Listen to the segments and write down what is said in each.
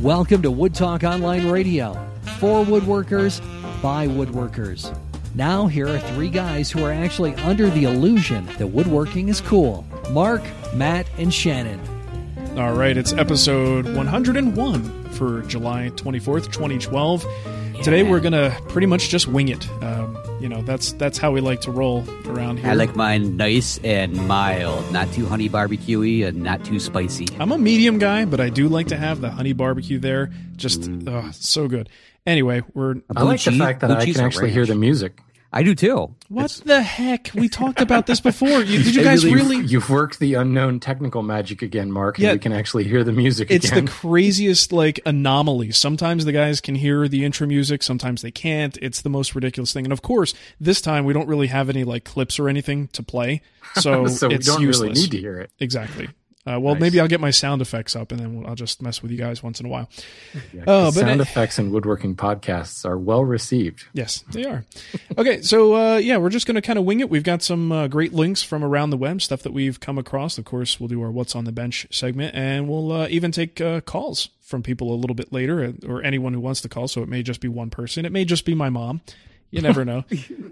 Welcome to Wood Talk Online Radio, for woodworkers, by woodworkers. Now here are three guys who are actually under the illusion that woodworking is cool. Mark, Matt, and Shannon. All right, it's episode 101 for July 24th, 2012. Yeah. Today we're going to pretty much just wing it. That's how we like to roll around here. I like mine nice and mild, not too honey barbecue-y and not too spicy. I'm a medium guy, but I do like to have the honey barbecue there. Just so good. Anyway, I like the fact that I can actually hear the music. I do too. The heck? We talked about this before. Did you guys really? You've worked the unknown technical magic again, Mark. Yeah, and we can actually hear the music again. It's the craziest anomaly. Sometimes the guys can hear the intro music. Sometimes they can't. It's the most ridiculous thing. And of course, this time we don't really have any clips or anything to play. So it's we don't useless. Really need to hear it. Exactly. Well, nice. Maybe I'll get my sound effects up, and then I'll just mess with you guys once in a while. Yeah, sound effects and woodworking podcasts are well received. Yes, they are. Okay, so we're just going to kind of wing it. We've got some great links from around the web, stuff that we've come across. Of course, we'll do our What's on the Bench segment, and we'll even take calls from people a little bit later, or anyone who wants to call. So it may just be one person. It may just be my mom. You never know.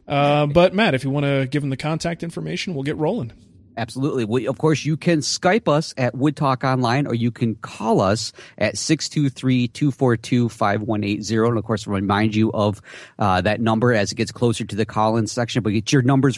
But Matt, if you want to give them the contact information, we'll get rolling. Absolutely. Of course, you can Skype us at Wood Talk Online, or you can call us at 623-242-5180. And of course, we'll remind you of that number as it gets closer to the call-in section. But get your numbers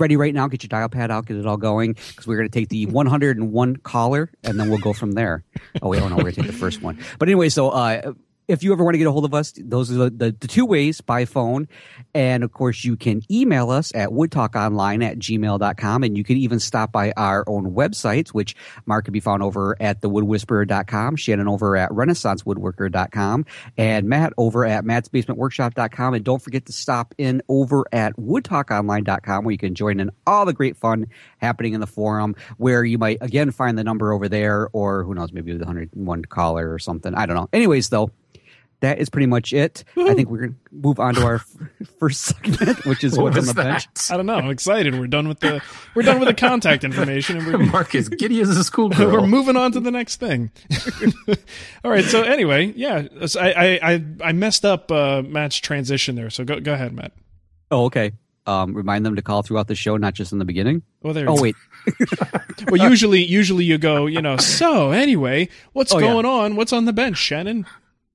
ready right now. Get your dial pad out. Get it all going, because we're going to take the 101 caller, and then we'll go from there. Oh, wait, we're going to take the first one. But anyway, so if you ever want to get a hold of us, those are the two ways, by phone. And, of course, you can email us at woodtalkonline@gmail.com. And you can even stop by our own websites, which Mark can be found over at thewoodwhisperer.com, Shannon over at renaissancewoodworker.com, and Matt over at mattsbasementworkshop.com. And don't forget to stop in over at woodtalkonline.com, where you can join in all the great fun happening in the forum, where you might, again, find the number over there, or who knows, maybe the 101 caller or something. I don't know. Anyways, though. That is pretty much it. Woo-hoo. I think we're going to move on to our first segment, which is What's on the Bench. I don't know. I'm excited. We're done with the contact information. And Mark is giddy as a schoolgirl. We're moving on to the next thing. All right. So anyway, yeah, I messed up Matt's transition there. So go ahead, Matt. Oh, okay. Remind them to call throughout the show, not just in the beginning. Well, there. Oh, wait. Well, usually you go. So anyway, what's going on? What's on the bench, Shannon?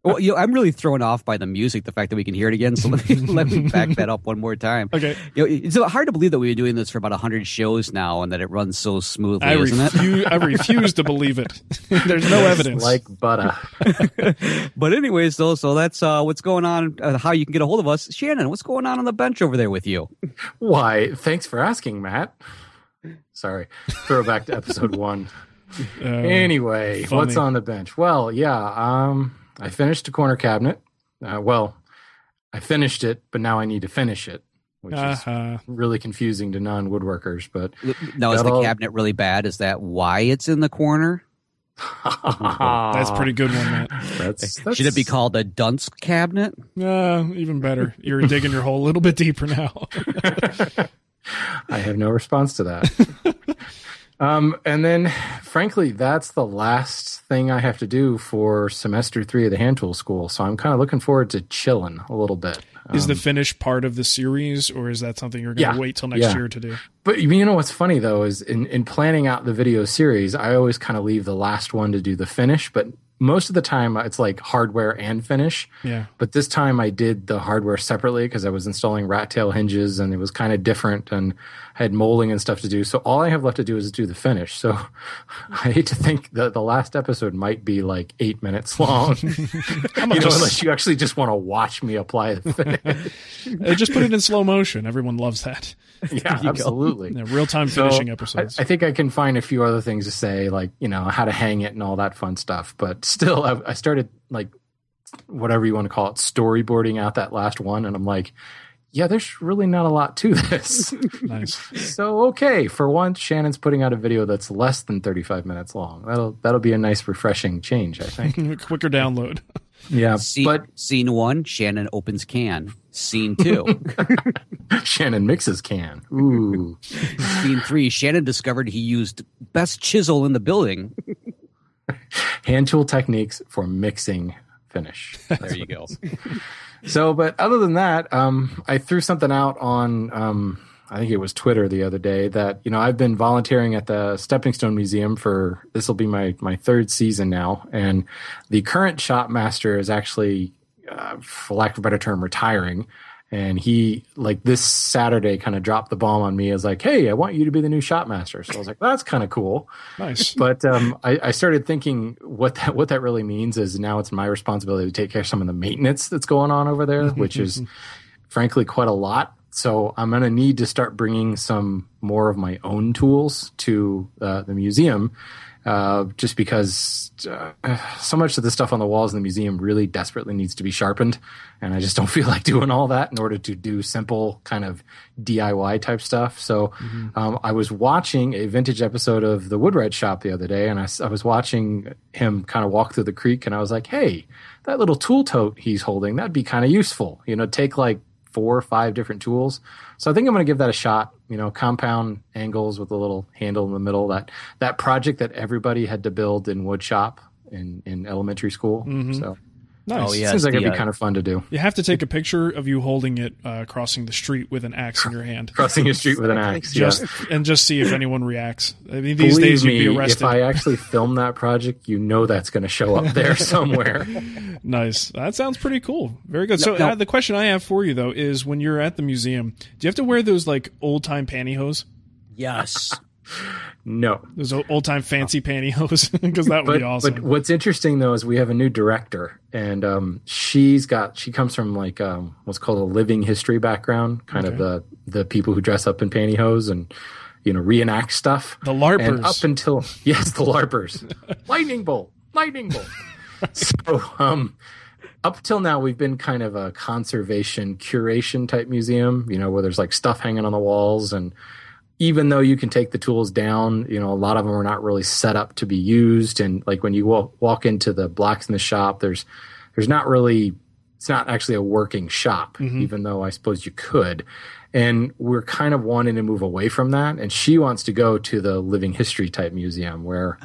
Well, I'm really thrown off by the music, the fact that we can hear it again. So let me back that up one more time. Okay. It's hard to believe that we've been doing this for about 100 shows now and that it runs so smoothly, isn't it? I refuse to believe it. There's no evidence. Like butter. But anyways, though, so that's what's going on, how you can get a hold of us. Shannon, what's going on the bench over there with you? Why, thanks for asking, Matt. Sorry. Throwback to episode 1. Anyway, funny. What's on the bench? Well, yeah, I finished a corner cabinet. I finished it, but now I need to finish it. which is really confusing to non-woodworkers. But now, is the cabinet really bad? Is that why it's in the corner? That's a pretty good one, Matt. That's... Should it be called a dunce cabinet? Even better. You're digging your hole a little bit deeper now. I have no response to that. And then, frankly, that's the last thing I have to do for semester 3 of the hand tool school. So I'm kind of looking forward to chilling a little bit. Is the finished part of the series, or is that something you're going to wait till next year to do? But you know what's funny, though, is in planning out the video series, I always kind of leave the last one to do the finish. But most of the time, it's like hardware and finish. Yeah. But this time I did the hardware separately because I was installing rat tail hinges and it was kind of different and I had molding and stuff to do. So all I have left to do is do the finish. So I hate to think that the last episode might be like 8 minutes long. Unless you actually just want to watch me apply the finish. Just put it in slow motion. Everyone loves that. Yeah, absolutely. Yeah, real-time finishing episodes. I think I can find a few other things to say, like, you know, how to hang it and all that fun stuff. But still, I started, like, whatever you want to call it, storyboarding out that last one. And I'm like, yeah, there's really not a lot to this. Nice. So, okay, for once, Shannon's putting out a video that's less than 35 minutes long. That'll be a nice, refreshing change, I think. Quicker download. Yeah, scene 1, Shannon opens can. Scene 2, Shannon mixes can. Ooh. Scene 3, Shannon discovered he used best chisel in the building. Hand tool techniques for mixing finish. There you go. So, but other than that, I threw something out on, I think it was Twitter the other day that, you know, I've been volunteering at the Stepping Stone Museum for, this will be my third season now. And the current shop master is actually, for lack of a better term, retiring. And he, like this Saturday, kind of dropped the bomb on me. I was like, hey, I want you to be the new shop master. So I was like, that's kind of cool. Nice. But I started thinking what that really means is now it's my responsibility to take care of some of the maintenance that's going on over there, which is frankly quite a lot. So I'm going to need to start bringing some more of my own tools to the museum just because so much of the stuff on the walls in the museum really desperately needs to be sharpened. And I just don't feel like doing all that in order to do simple kind of DIY type stuff. So I was watching a vintage episode of the Woodwright shop the other day, and I was watching him kind of walk through the creek, and I was like, hey, that little tool tote he's holding, that'd be kind of useful. You know, take like 4 or 5 different tools. So I think I'm going to give that a shot, you know, compound angles with a little handle in the middle, that project that everybody had to build in wood shop in elementary school. So nice. Seems like it'd be kind of fun to do. You have to take a picture of you holding it, crossing the street with an axe in your hand. Crossing a street with an axe, and just see if anyone reacts. I mean, these days you'd be arrested. If I actually film that project, you know that's going to show up there somewhere. Nice. That sounds pretty cool. Very good. So the question I have for you, though, is when you're at the museum, do you have to wear those, like, old-time pantyhose? Yes. No. Those old-time fancy pantyhose, because that would be awesome. But what's interesting, though, is we have a new director, and she comes from, like, what's called a living history background, kind of the people who dress up in pantyhose and, you know, reenact stuff. The LARPers. And up until, yes, the LARPers. Lightning bolt. So up till now, we've been kind of a conservation, curation type museum, you know, where there's, like, stuff hanging on the walls and, even though you can take the tools down, you know, a lot of them are not really set up to be used. And like when you walk into the blocks in the shop, there's not really, it's not actually a working shop, even though I suppose you could. And we're kind of wanting to move away from that. And she wants to go to the living history type museum where,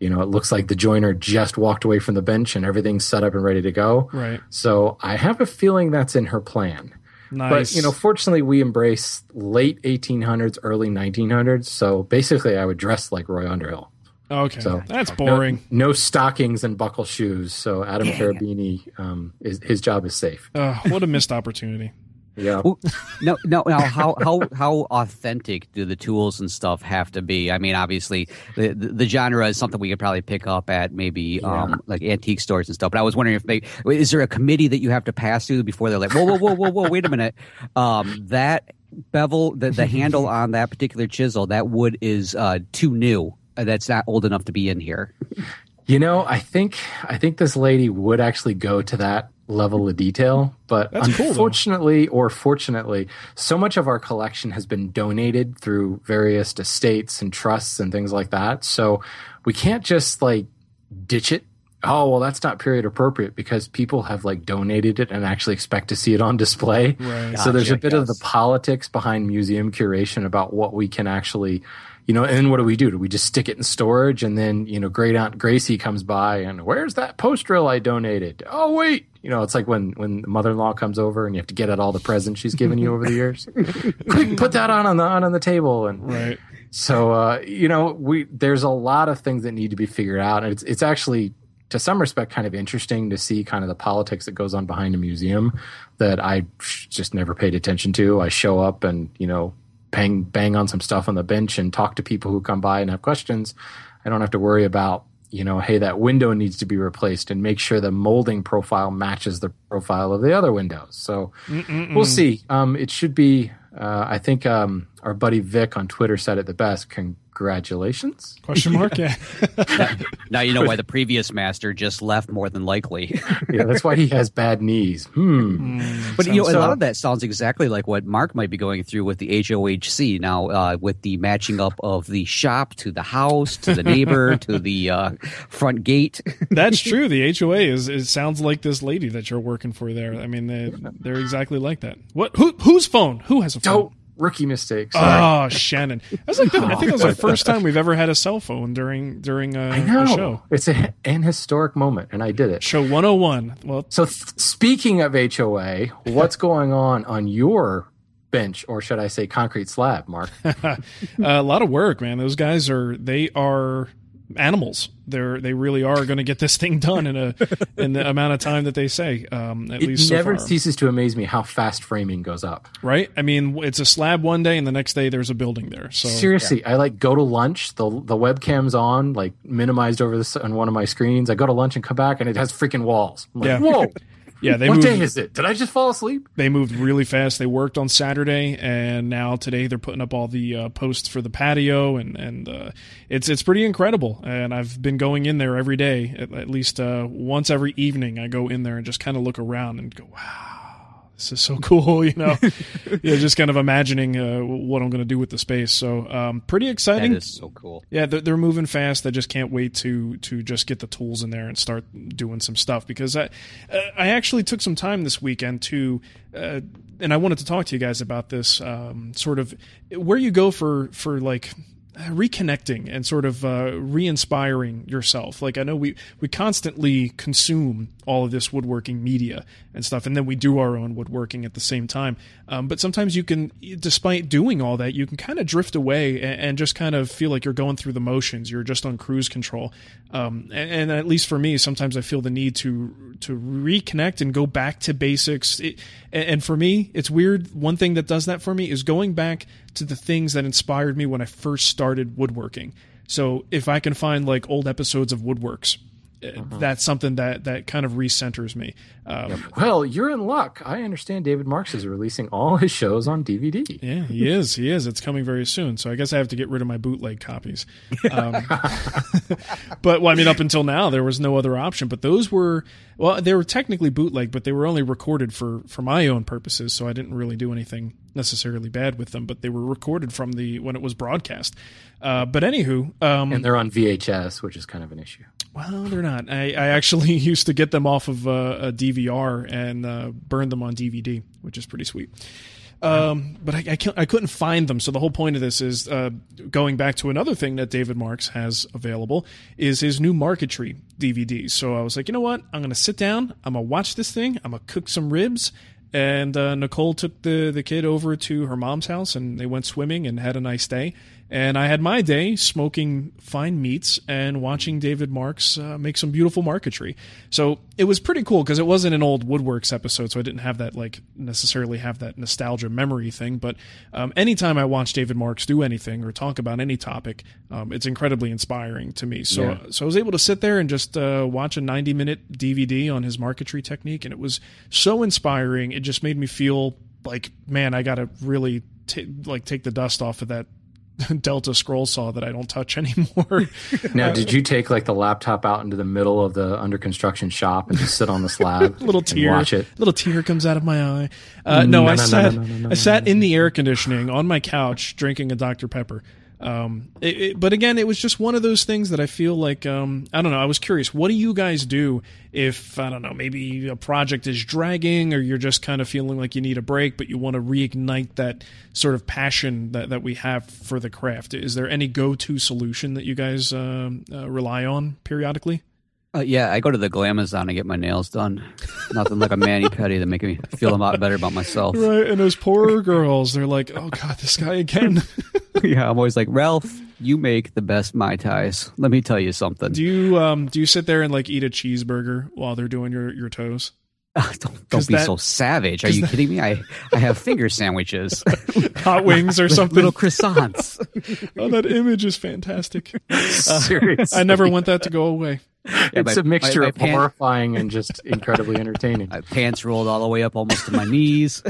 you know, it looks like the joiner just walked away from the bench and everything's set up and ready to go. Right. So I have a feeling that's in her plan. Nice. But, you know, fortunately, we embrace late 1800s, early 1900s. So basically, I would dress like Roy Underhill. Okay. So that's boring. No stockings and buckle shoes. So Adam Carabini, his job is safe. What a missed opportunity. Yeah. Well, no. How authentic do the tools and stuff have to be? I mean, obviously, the genre is something we could probably pick up at maybe like antique stores and stuff. But I was wondering is there a committee that you have to pass through before they're like, whoa, wait a minute, that bevel, the handle on that particular chisel, that wood is too new. That's not old enough to be in here. You know, I think this lady would actually go to that level of detail. But unfortunately or fortunately, so much of our collection has been donated through various estates and trusts and things like that. So we can't just like ditch it. Oh, well, that's not period appropriate because people have like donated it and actually expect to see it on display. Right. Gotcha, so there's a bit of the politics behind museum curation about what we can actually, you know, and what do we do? Do we just stick it in storage and then, you know, Great Aunt Gracie comes by and where's that post drill I donated? Oh, wait. You know, it's like when the mother-in-law comes over and you have to get at all the presents she's given you over the years. Quick, put that on the table. And right. So, you know, there's a lot of things that need to be figured out. And it's actually, to some respect, kind of interesting to see kind of the politics that goes on behind a museum that I just never paid attention to. I show up and, you know, bang on some stuff on the bench and talk to people who come by and have questions. I don't have to worry about, you know, hey, that window needs to be replaced and make sure the molding profile matches the profile of the other windows. So we'll see. It should be, I think our buddy Vic on Twitter said it the best. Congratulations? Question mark, yeah. Now you know why the previous master just left, more than likely. Yeah, that's why he has bad knees. But you know, a lot of that sounds exactly like what Mark might be going through with the HOHC. Now, with the matching up of the shop to the house, to the neighbor, to the front gate. That's true. The HOA it sounds like this lady that you're working for there. I mean, they're exactly like that. What? Whose phone? Who has a phone? Don't. Rookie mistake. Sorry. Oh, Shannon. That's like I think that was the first time we've ever had a cell phone during a show. It's an historic moment, and I did it. Show 101. Well, so speaking of HOA, what's going on your bench, or should I say concrete slab, Mark? A lot of work, man. Those guys are animals. They really are going to get this thing done in the amount of time that they say. At least never ceases to amaze me how fast framing goes up. Right? I mean, it's a slab one day, and the next day there's a building there. So seriously, yeah. I like go to lunch. The webcam's on, like minimized over this on one of my screens. I go to lunch and come back, and it has freaking walls. I'm like, yeah. Whoa. Yeah, what day is it? Did I just fall asleep? They moved really fast. They worked on Saturday, and now today they're putting up all the posts for the patio, and it's pretty incredible. And I've been going in there every day, at least once every evening. I go in there and just kind of look around and go, wow, this is so cool, you know? Yeah, just kind of imagining what I'm going to do with the space. So pretty exciting. That is so cool. Yeah, they're moving fast. I just can't wait to just get the tools in there and start doing some stuff, because I actually took some time this weekend to and I wanted to talk to you guys about this, sort of where you go for like reconnecting and sort of re-inspiring yourself. Like, I know we constantly consume all of this woodworking media and stuff, and then we do our own woodworking at the same time. But sometimes you can, despite doing all that, you can kind of drift away and just kind of feel like you're going through the motions. You're just on cruise control. And at least for me, sometimes I feel the need to reconnect and go back to basics. And for me, it's weird. One thing that does that for me is going back to the things that inspired me when I first started woodworking. So if I can find like old episodes of Woodworks, that's something that kind of recenters me. Well, you're in luck. I understand David Marks is releasing all his shows on DVD. Yeah, he is. He is. It's coming very soon. So I guess I have to get rid of my bootleg copies. But well, I mean, up until now, there was no other option. But those were, well, they were technically bootleg, but they were only recorded for my own purposes. So I didn't really do anything necessarily bad with them, but they were recorded from when it was broadcast. But anywho, and they're on VHS, which is kind of an issue. Well, they're not. I actually used to get them off of a DVR and burn them on DVD, which is pretty sweet. But I couldn't find them. So the whole point of this is going back to another thing that David Marks has available is his new Marquetry DVD. So I was like, you know what? I'm going to sit down. I'm going to watch this thing. I'm going to cook some ribs. And Nicole took the kid over to her mom's house, and they went swimming and had a nice day. And I had my day smoking fine meats and watching David Marks make some beautiful marquetry. So it was pretty cool because it wasn't an old Woodworks episode, so I didn't have that like necessarily have that nostalgia memory thing. But anytime I watch David Marks do anything or talk about any topic, it's incredibly inspiring to me. So yeah. So I was able to sit there and just watch a 90-minute DVD on his marquetry technique, and it was so inspiring. It just made me feel like, man, I got to really take the dust off of that Delta scroll saw that I don't touch anymore. Now, did you take like the laptop out into the middle of the under construction shop and just sit on the slab? Little tear comes out of my eye. No, I sat in the air conditioning on my couch drinking a Dr. Pepper. But again, it was just one of those things that I feel like, I don't know, I was curious, what do you guys do if, I don't know, maybe a project is dragging or you're just kind of feeling like you need a break, but you want to reignite that sort of passion that we have for the craft? Is there any go-to solution that you guys rely on periodically? Yeah, I go to the Glamazon and get my nails done. Nothing like a mani-pedi that make me feel a lot better about myself. Right, and those poorer girls, they're like, oh, God, this guy again. Yeah, I'm always like, Ralph, you make the best Mai Tais. Let me tell you something. Do you sit there and like eat a cheeseburger while they're doing your toes? Don't be so savage. Are you kidding me? I have finger sandwiches. Hot wings or something. Little croissants. Oh, that image is fantastic. Seriously. I never want that to go away. Yeah, it's a mixture of horrifying and just incredibly entertaining. My pants rolled all the way up almost to my knees.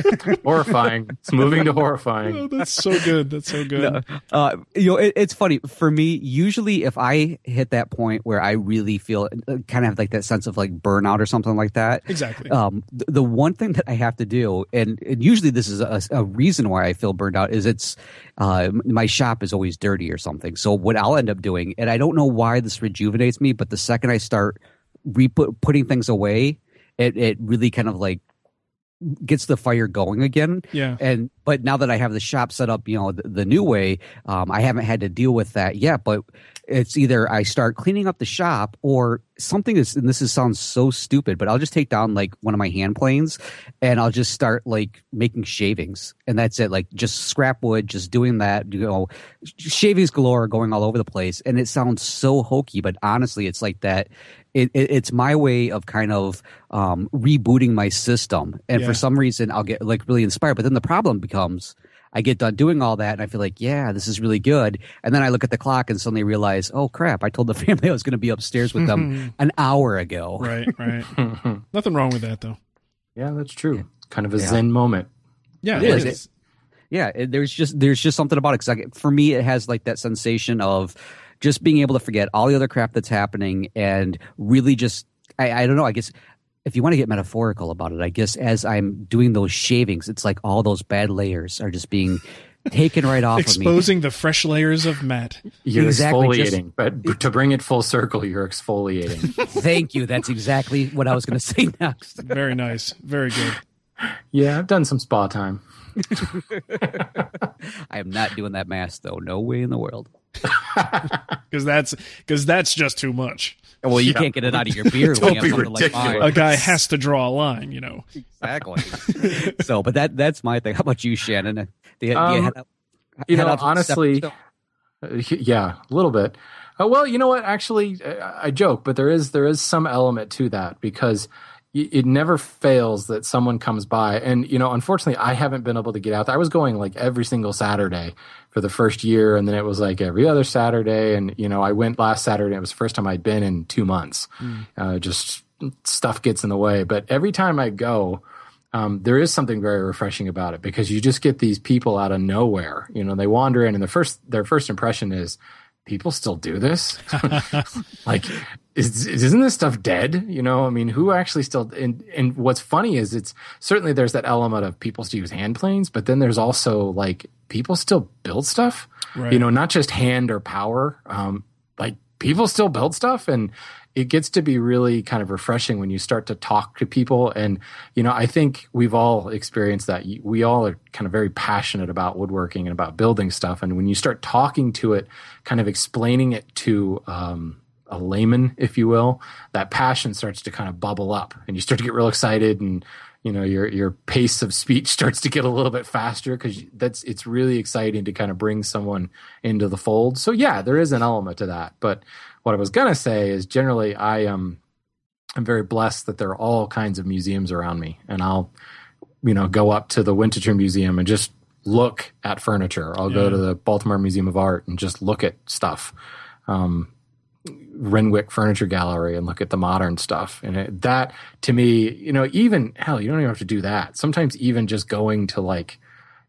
Horrifying. It's moving to horrifying. Oh, that's so good. That's so good. No, it's funny. For me, usually if I hit that point where I really feel kind of like that sense of like burnout or something like that. Exactly. The one thing that I have to do, and usually this is a reason why I feel burned out, is it's my shop is always dirty or something. So what I'll end up doing, and I don't know why this rejuvenates me, but the second I start putting things away, it really kind of like gets the fire going again. Yeah. But now that I have the shop set up, you know, the new way, I haven't had to deal with that yet. But it's either I start cleaning up the shop or something is, and sounds so stupid, but I'll just take down like one of my hand planes and I'll just start like making shavings, and that's it. Like just scrap wood, just doing that, you know, shavings galore going all over the place. And it sounds so hokey, but honestly, it's like that. It's my way of kind of rebooting my system. And for some reason, I'll get like really inspired. But then the problem becomes, I get done doing all that and I feel like, yeah, this is really good. And then I look at the clock and suddenly realize, oh, crap, I told the family I was going to be upstairs with them an hour ago. Right. Nothing wrong with that, though. Yeah, that's true. Yeah. Kind of a zen moment. Yeah, it is. There's just something about it. 'Cause for me, it has like that sensation of just being able to forget all the other crap that's happening and really just, I don't know, I guess – if you want to get metaphorical about it, I guess as I'm doing those shavings, it's like all those bad layers are just being taken right off of me. Exposing the fresh layers of Matt. You're exfoliating. But to bring it full circle, you're exfoliating. Thank you. That's exactly what I was going to say next. Very nice. Very good. Yeah, I've done some spa time. I am not doing that mask, though. No way in the world. Because that's just too much. Well, you can't get it out of your beer. Don't be ridiculous. Like a guy has to draw a line, you know. Exactly. So, but that's my thing. How about you, Shannon? Honestly, yeah, a little bit. Well, you know what? Actually, I joke, but there is some element to that because it never fails that someone comes by. And, you know, unfortunately, I haven't been able to get out there. I was going like every single Saturday for the first year, and then it was like every other Saturday. And, you know, I went last Saturday. It was the first time I'd been in 2 months. Just stuff gets in the way. But every time I go, there is something very refreshing about it because you just get these people out of nowhere. You know, they wander in, and their first impression is, people still do this? Like, isn't this stuff dead? You know, I mean, who actually still? And what's funny is it's certainly there's that element of people still use hand planes, but then there's also like people still build stuff. Right. You know, not just hand or power. Like people still build stuff, and it gets to be really kind of refreshing when you start to talk to people. And you know, I think we've all experienced that. We all are kind of very passionate about woodworking and about building stuff. And when you start talking to it, kind of explaining it to a layman, if you will, that passion starts to kind of bubble up and you start to get real excited, and you know, your pace of speech starts to get a little bit faster because it's really exciting to kind of bring someone into the fold. So yeah, there is an element to that. But what I was going to say is generally I'm very blessed that there are all kinds of museums around me, and I'll, you know, go up to the Winterthur Museum and just look at furniture. I'll go to the Baltimore Museum of Art and just look at stuff. Renwick Furniture Gallery and look at the modern stuff. And that to me, you know, even hell, you don't even have to do that. Sometimes even just going to like,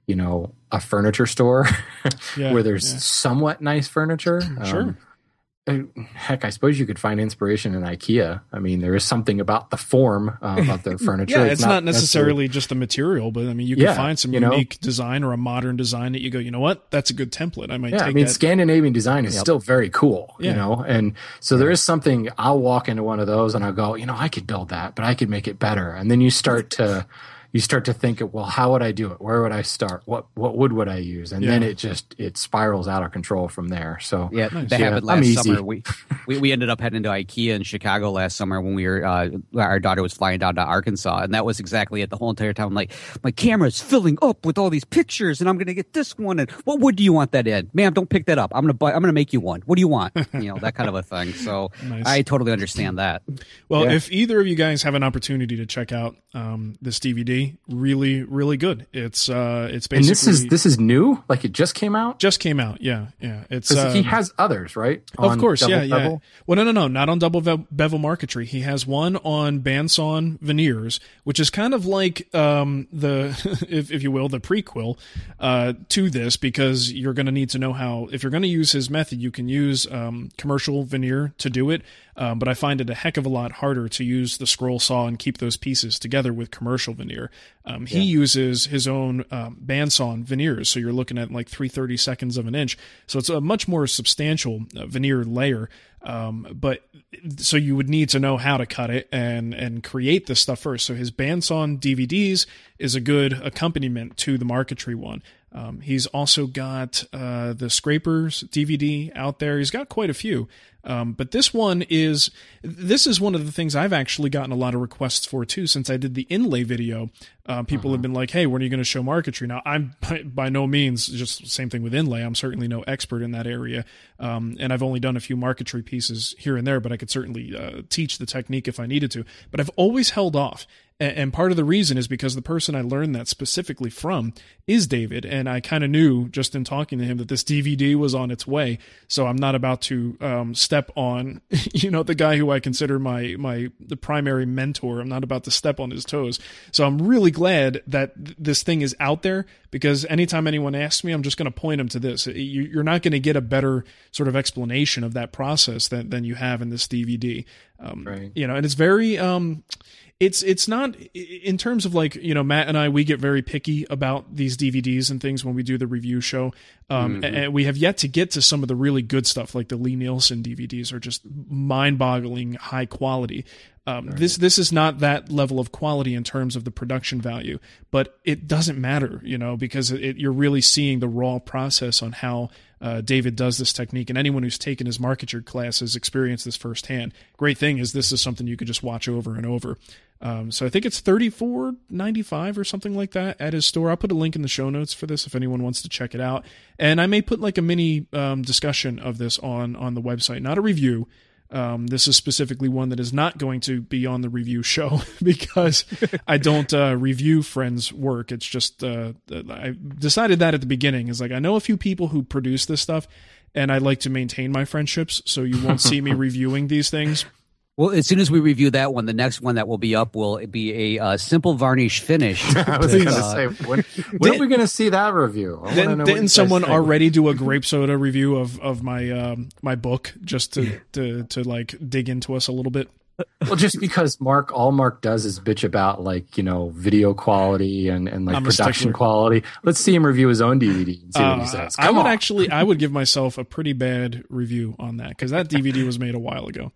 you know, a furniture store where there's somewhat nice furniture. Heck, I suppose you could find inspiration in IKEA. I mean, there is something about the form about their furniture. It's not necessarily just the material, but I mean, you can find some unique design or a modern design that you go, you know what, that's a good template. I might take that. I mean, Scandinavian design is still very cool, you know? And so there is something, I'll walk into one of those and I'll go, you know, I could build that, but I could make it better. And then you start to think, well, how would I do it? Where would I start? What wood would I use? And then it spirals out of control from there. So last summer. We ended up heading to IKEA in Chicago last summer when we were our daughter was flying down to Arkansas, and that was exactly it. The whole entire time, I'm like, my camera's filling up with all these pictures, and I'm going to get this one. And what wood do you want that in? Ma'am, don't pick that up. I'm going to make you one. What do you want? You know, that kind of a thing. So nice. I totally understand that. Well, if either of you guys have an opportunity to check out this DVD. Really, really good. It's basically. And this is new. Like it just came out. Yeah. It's he has others, right? Of course, Bevel? Well, no, not on double bevel marquetry. He has one on bandsawn veneers, which is kind of like if you will, the prequel to this, because you're going to need to know how. If you're going to use his method, you can use commercial veneer to do it. But I find it a heck of a lot harder to use the scroll saw and keep those pieces together with commercial veneer. He uses his own bandsaw veneers, so you're looking at like 3/32 of an inch. So it's a much more substantial veneer layer. But so you would need to know how to cut it and create this stuff first. So his bandsaw DVDs is a good accompaniment to the marquetry one. He's also got the Scrapers DVD out there. He's got quite a few. But this is one of the things I've actually gotten a lot of requests for too, since I did the inlay video. People have been like, hey, when are you going to show marquetry? Now I'm by no means, just same thing with inlay. I'm certainly no expert in that area. And I've only done a few marquetry pieces here and there, but I could certainly teach the technique if I needed to, but I've always held off. And part of the reason is because the person I learned that specifically from is David. And I kind of knew just in talking to him that this DVD was on its way. So I'm not about to step on, the guy who I consider the primary mentor. I'm not about to step on his toes. So I'm really glad that this thing is out there, because anytime anyone asks me, I'm just going to point them to this. You're not going to get a better sort of explanation of that process than you have in this DVD. Right. And it's very, it's not in terms of like, Matt and I, we get very picky about these DVDs and things when we do the review show. And we have yet to get to some of the really good stuff. Like the Lee Nielsen DVDs are just mind boggling high quality. This is not that level of quality in terms of the production value, but it doesn't matter, because you're really seeing the raw process on how David does this technique, and anyone who's taken his marquetry class has experienced this firsthand. Great thing is this is something you could just watch over and over. So I think it's $34.95 or something like that at his store. I'll put a link in the show notes for this if anyone wants to check it out. And I may put like a mini discussion of this on the website, not a review. This is specifically one that is not going to be on the review show because I don't review friends' work. It's just I decided that at the beginning. It's like I know a few people who produce this stuff, and I like to maintain my friendships, so you won't see me reviewing these things. Well, as soon as we review that one, the next one that will be up will be a simple varnish finish. I was going to say, when are we going to see that review? I didn't know didn't someone already do a grape soda review of my book just to like dig into us a little bit? Well, just because all Mark does is bitch about like, video quality and like production quality. Let's see him review his own DVD and see what he says. I would give myself a pretty bad review on that, because that DVD was made a while ago.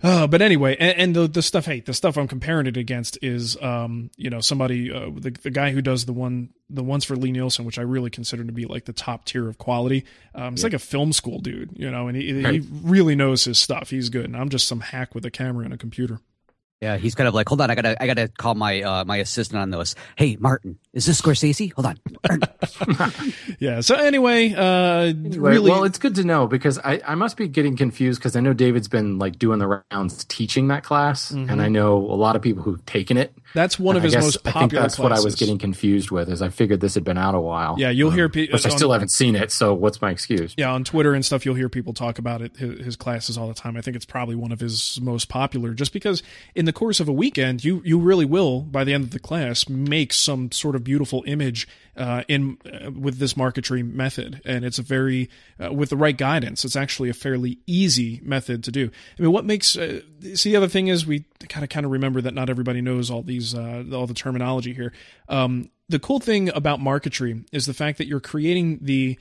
But anyway, and the stuff, the stuff I'm comparing it against is, somebody, the guy who does the ones for Lee Nielsen, which I really consider to be like the top tier of quality. It's like a film school dude, and he really knows his stuff. He's good. And I'm just some hack with a camera and a computer. Yeah, he's kind of like, hold on, I gotta call my my assistant on this. Hey, Martin, is this Scorsese? Hold on. Yeah. So anyway, really, well, it's good to know, because I must be getting confused, because I know David's been like doing the rounds teaching that class, and I know a lot of people who've taken it. That's one of his most popular. I think that's classes. What I was getting confused with, is I figured this had been out a while. Yeah, you'll hear people. I still haven't seen it, so what's my excuse? Yeah, on Twitter and stuff, you'll hear people talk about it. His classes all the time. I think it's probably one of his most popular, just because in the course of a weekend, you really will, by the end of the class, make some sort of beautiful image with this marquetry method. And it's a very, with the right guidance, it's actually a fairly easy method to do. I mean, what makes, the other thing is we kind of remember that not everybody knows all these, all the terminology here. The cool thing about marquetry is the fact that you're creating the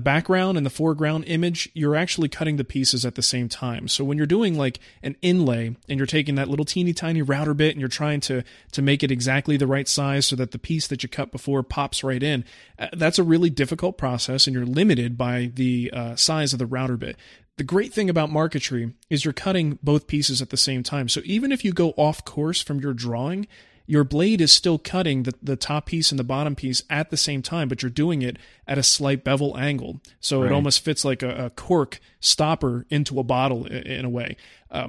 background and the foreground image. You're actually cutting the pieces at the same time. So when you're doing like an inlay and you're taking that little teeny tiny router bit and you're trying to make it exactly the right size so that the piece that you cut before pops right in, that's a really difficult process, and you're limited by the size of the router bit. The great thing about marquetry is you're cutting both pieces at the same time. So even if you go off course from your drawing, your blade is still cutting the top piece and the bottom piece at the same time, but you're doing it at a slight bevel angle. So Right. It almost fits like a cork stopper into a bottle in a way.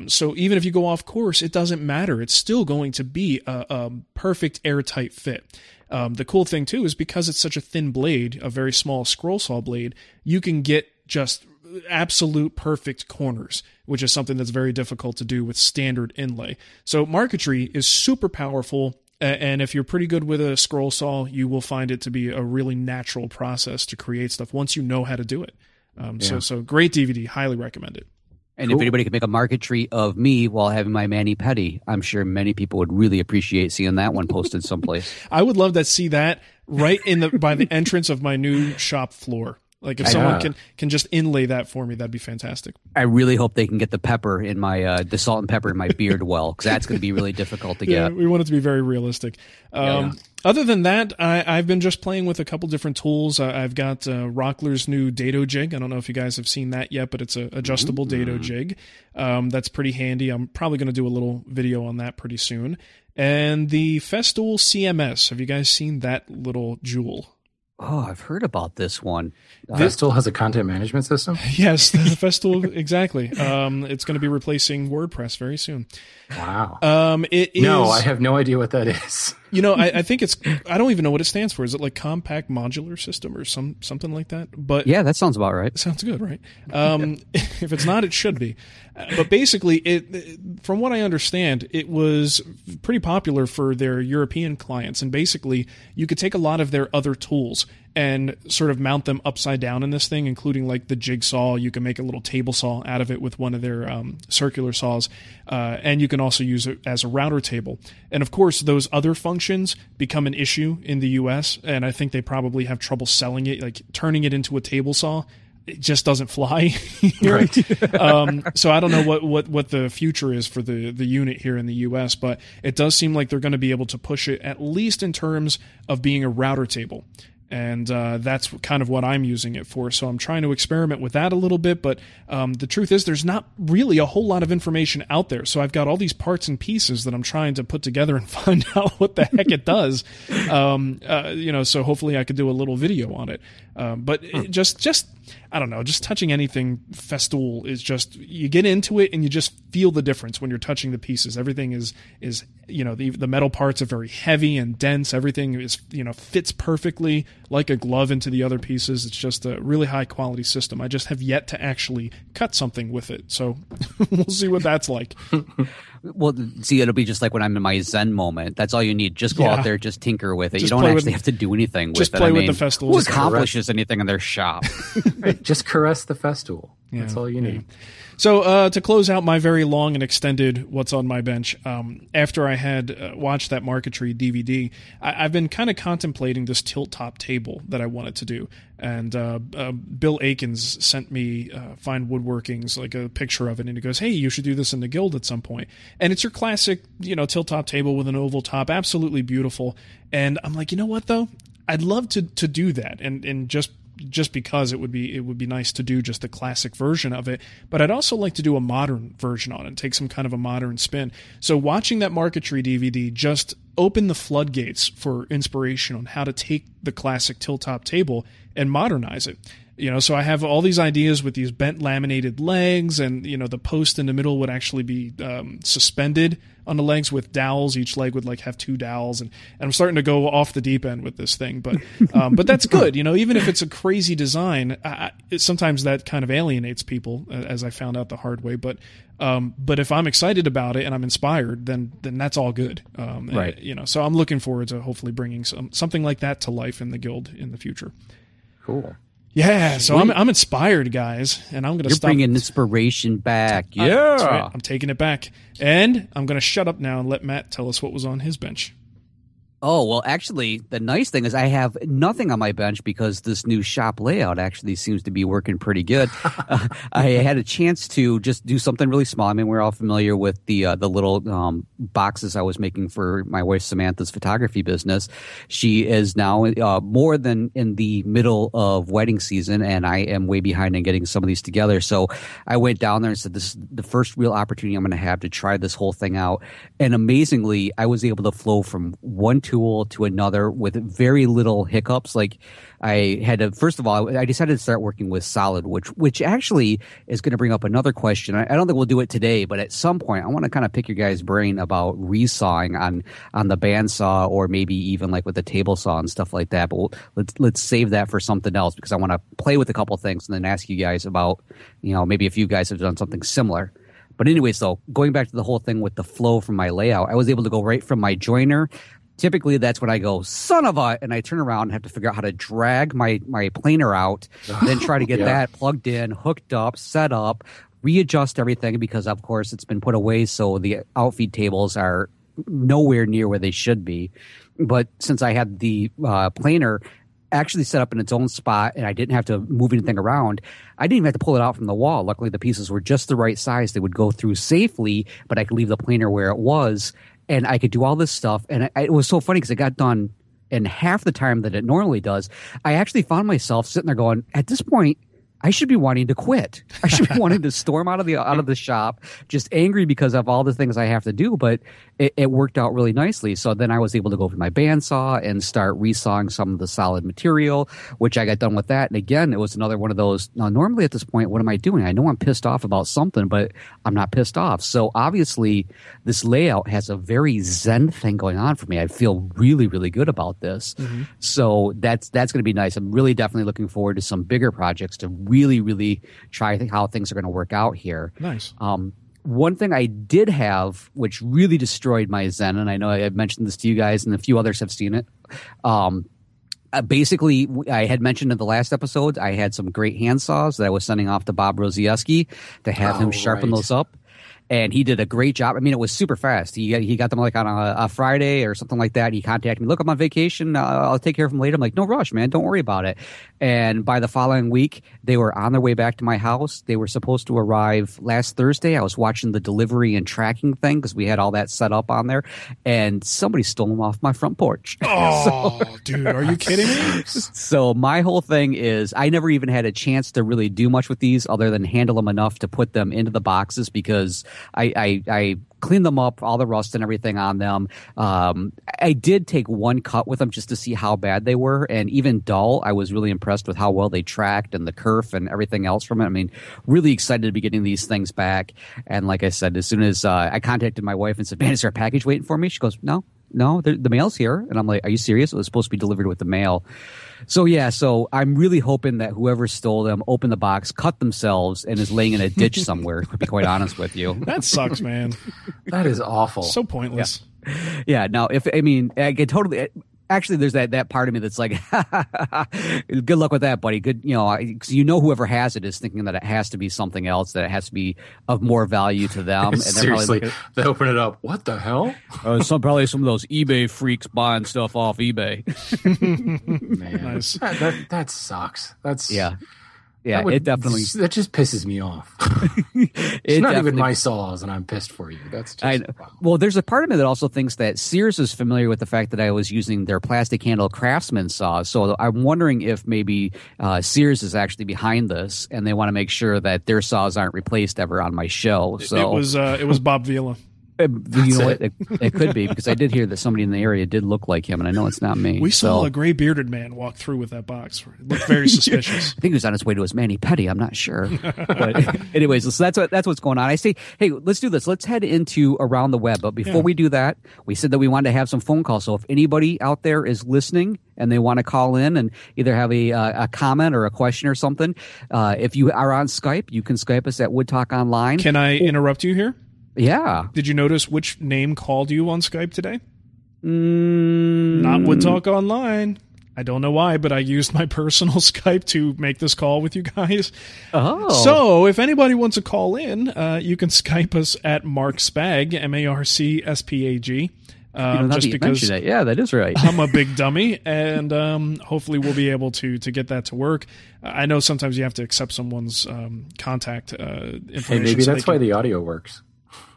So even if you go off course, it doesn't matter. It's still going to be a perfect airtight fit. The cool thing too is because it's such a thin blade, a very small scroll saw blade, you can get just absolute perfect corners, which is something that's very difficult to do with standard inlay. So marquetry is super powerful, and if you're pretty good with a scroll saw, you will find it to be a really natural process to create stuff once you know how to do it. So great DVD, highly recommend it. And cool. If anybody could make a marquetry of me while having my mani-pedi, I'm sure many people would really appreciate seeing that one posted someplace. I would love to see that right by the entrance of my new shop floor. Like if someone can just inlay that for me, that'd be fantastic. I really hope they can get the pepper in my the salt and pepper in my beard well, because that's going to be really difficult to get. Yeah, we want it to be very realistic. Other than that, I've been just playing with a couple different tools. I've got Rockler's new dado jig. I don't know if you guys have seen that yet, but it's an adjustable dado jig. That's pretty handy. I'm probably going to do a little video on that pretty soon. And the Festool CMS. Have you guys seen that little jewel? Oh, I've heard about this one. Festool has a content management system? Yes, Festool, exactly. It's going to be replacing WordPress very soon. Wow. I have no idea what that is. You know, I think I don't even know what it stands for. Is it like compact modular system or something like that? But yeah, that sounds about right. Sounds good, right? If it's not, it should be. But basically, from what I understand, it was pretty popular for their European clients. And basically, you could take a lot of their other tools and sort of mount them upside down in this thing, including like the jigsaw. You can make a little table saw out of it with one of their circular saws. And you can also use it as a router table. And of course, those other functions become an issue in the US. And I think they probably have trouble selling it, like turning it into a table saw. It just doesn't fly. Right. So I don't know what the future is for the unit here in the US, but it does seem like they're going to be able to push it at least in terms of being a router table. And that's kind of what I'm using it for. So I'm trying to experiment with that a little bit. But the truth is there's not really a whole lot of information out there. So I've got all these parts and pieces that I'm trying to put together and find out what the heck it does. So hopefully I could do a little video on it. But it just I don't know, just touching anything Festool is just, you get into it and you just feel the difference when you're touching the pieces. Everything is the metal parts are very heavy and dense. Everything is, fits perfectly like a glove into the other pieces. It's just a really high quality system. I just have yet to actually cut something with it. So we'll see what that's like. Well, see, it'll be just like when I'm in my Zen moment. That's all you need. Just go out there, just tinker with it. Just you don't actually have to do anything with it. Just play with the Festool. Who accomplishes anything in their shop? Right, just caress the Festool. Yeah, that's all you need. Yeah. So to close out my very long and extended what's on my bench, after I had watched that marquetry DVD, I've been kind of contemplating this tilt-top table that I wanted to do. And Bill Aikens sent me Fine Woodworking's like a picture of it, and he goes, "Hey, you should do this in the guild at some point." And it's your classic, tilt-top table with an oval top, absolutely beautiful. And I'm like, you know what though? I'd love to do that, and just because it would be nice to do just the classic version of it, but I'd also like to do a modern version on it and take some kind of a modern spin. So watching that marquetry DVD just opened the floodgates for inspiration on how to take the classic tilt-top table and modernize it. So I have all these ideas with these bent laminated legs, and, the post in the middle would actually be suspended on the legs with dowels. Each leg would have two dowels, and I'm starting to go off the deep end with this thing, but that's good. Even if it's a crazy design, sometimes that kind of alienates people, as I found out the hard way, but But if I'm excited about it and I'm inspired, then that's all good. Right. And, so I'm looking forward to hopefully bringing something like that to life in the guild in the future. Cool. Yeah. Sweet. So I'm inspired, guys, and I'm going to stop. You're bringing inspiration back. Yeah. That's right. I'm taking it back, and I'm going to shut up now and let Matt tell us what was on his bench. Oh, well, actually, the nice thing is I have nothing on my bench because this new shop layout actually seems to be working pretty good. I had a chance to just do something really small. I mean, we're all familiar with the little boxes I was making for my wife Samantha's photography business. She is now more than in the middle of wedding season, and I am way behind in getting some of these together. So I went down there and said, this is the first real opportunity I'm going to have to try this whole thing out. And amazingly, I was able to flow from one tool to another with very little hiccups. Like I had to, first of all, I decided to start working with solid, which actually is going to bring up another question. I don't think we'll do it today, but at some point I want to kind of pick your guys' brain about resawing on the bandsaw, or maybe even like with the table saw and stuff like that. But let's save that for something else, because I want to play with a couple things and then ask you guys about, maybe if you guys have done something similar. But anyways, though, going back to the whole thing with the flow from my layout, I was able to go right from my joiner. Typically, that's when I go, son of a, and I turn around and have to figure out how to drag my planer out, then try to get that plugged in, hooked up, set up, readjust everything, because, of course, it's been put away, so the outfeed tables are nowhere near where they should be. But since I had the planer actually set up in its own spot and I didn't have to move anything around, I didn't even have to pull it out from the wall. Luckily, the pieces were just the right size. They would go through safely, but I could leave the planer where it was. And I could do all this stuff. And it was so funny because it got done in half the time that it normally does. I actually found myself sitting there going, at this point, I should be wanting to quit. I should be wanting to storm out of the shop, just angry because of all the things I have to do. But it worked out really nicely. So then I was able to go over my bandsaw and start resawing some of the solid material, which I got done with that. And again, it was another one of those. Now, normally at this point, what am I doing? I know I'm pissed off about something, but I'm not pissed off. So obviously, this layout has a very zen thing going on for me. I feel really, really good about this. Mm-hmm. So that's going to be nice. I'm really definitely looking forward to some bigger projects to really, really try how things are going to work out here. Nice. One thing I did have, which really destroyed my zen, and I know I've mentioned this to you guys and a few others have seen it. Basically, I had mentioned in the last episode, I had some great hand saws that I was sending off to Bob Rosieski to have him sharpen those up. And he did a great job. I mean, it was super fast. He got them like on a Friday or something like that. He contacted me. Look, I'm on vacation. I'll take care of them later. I'm like, no rush, man. Don't worry about it. And by the following week, they were on their way back to my house. They were supposed to arrive last Thursday. I was watching the delivery and tracking thing because we had all that set up on there. And somebody stole them off my front porch. Oh, dude, are you kidding me? So my whole thing is I never even had a chance to really do much with these other than handle them enough to put them into the boxes because I cleaned them up, all the rust and everything on them. I did take one cut with them just to see how bad they were. And even dull, I was really impressed with how well they tracked and the kerf and everything else from it. I mean, really excited to be getting these things back. And like I said, as soon as I contacted my wife and said, man, is there a package waiting for me? She goes, no, the mail's here. And I'm like, are you serious? It was supposed to be delivered with the mail. So, yeah, I'm really hoping that whoever stole them opened the box, cut themselves, and is laying in a ditch somewhere, to be quite honest with you. That sucks, man. That is awful. So pointless. Yeah, no, I could totally – actually, there's that part of me that's like, good luck with that, buddy. Good, whoever has it is thinking that it has to be something else, that it has to be of more value to them. And seriously, they open it up. What the hell? Probably some of those eBay freaks buying stuff off eBay. Man, nice. That sucks. Yeah, it definitely. That just pisses me off. It's not even my saws, and I'm pissed for you. That's just. Well, there's a part of me that also thinks that Sears is familiar with the fact that I was using their plastic handle Craftsman saws. So I'm wondering if maybe Sears is actually behind this, and they want to make sure that their saws aren't replaced ever on my show. So it was Bob Vila. It could be, because I did hear that somebody in the area did look like him, and I know it's not me. We saw a gray bearded man walk through with that box. It looked very suspicious. I think he was on his way to his mani-pedi. I'm not sure. But anyways, so that's what's going on. I say, hey, let's do this. Let's head into Around the Web. But before we do that, we said that we wanted to have some phone calls. So if anybody out there is listening and they want to call in and either have a comment or a question or something, if you are on Skype, you can Skype us at Wood Talk Online. Can I interrupt you here? Yeah. Did you notice which name called you on Skype today? Not Wood Talk Online. I don't know why, but I used my personal Skype to make this call with you guys. Oh. So if anybody wants to call in, you can Skype us at Mark Spag, MarcSpag. Just because that. Yeah, that is right. I'm a big dummy, and hopefully we'll be able to get that to work. I know sometimes you have to accept someone's contact information. Hey, maybe that's why the audio works.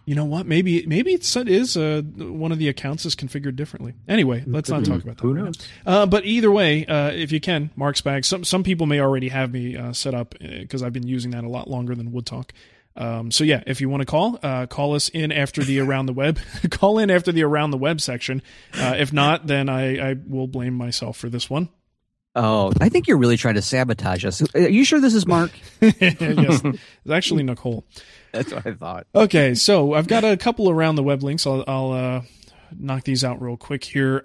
You know what? Maybe it is one of the accounts is configured differently. Anyway, let's not talk about that. Who knows? But either way, if you can, Mark's Bag. Some people may already have me set up because I've been using that a lot longer than Wood Talk. So yeah, if you want to call us in after the Around the Web. Call in after the Around the Web section. If not, then I will blame myself for this one. Oh, I think you're really trying to sabotage us. Are you sure this is Mark? Yes, it's actually Nicole. That's what I thought. Okay, so I've got a couple Around the Web links. I'll knock these out real quick here.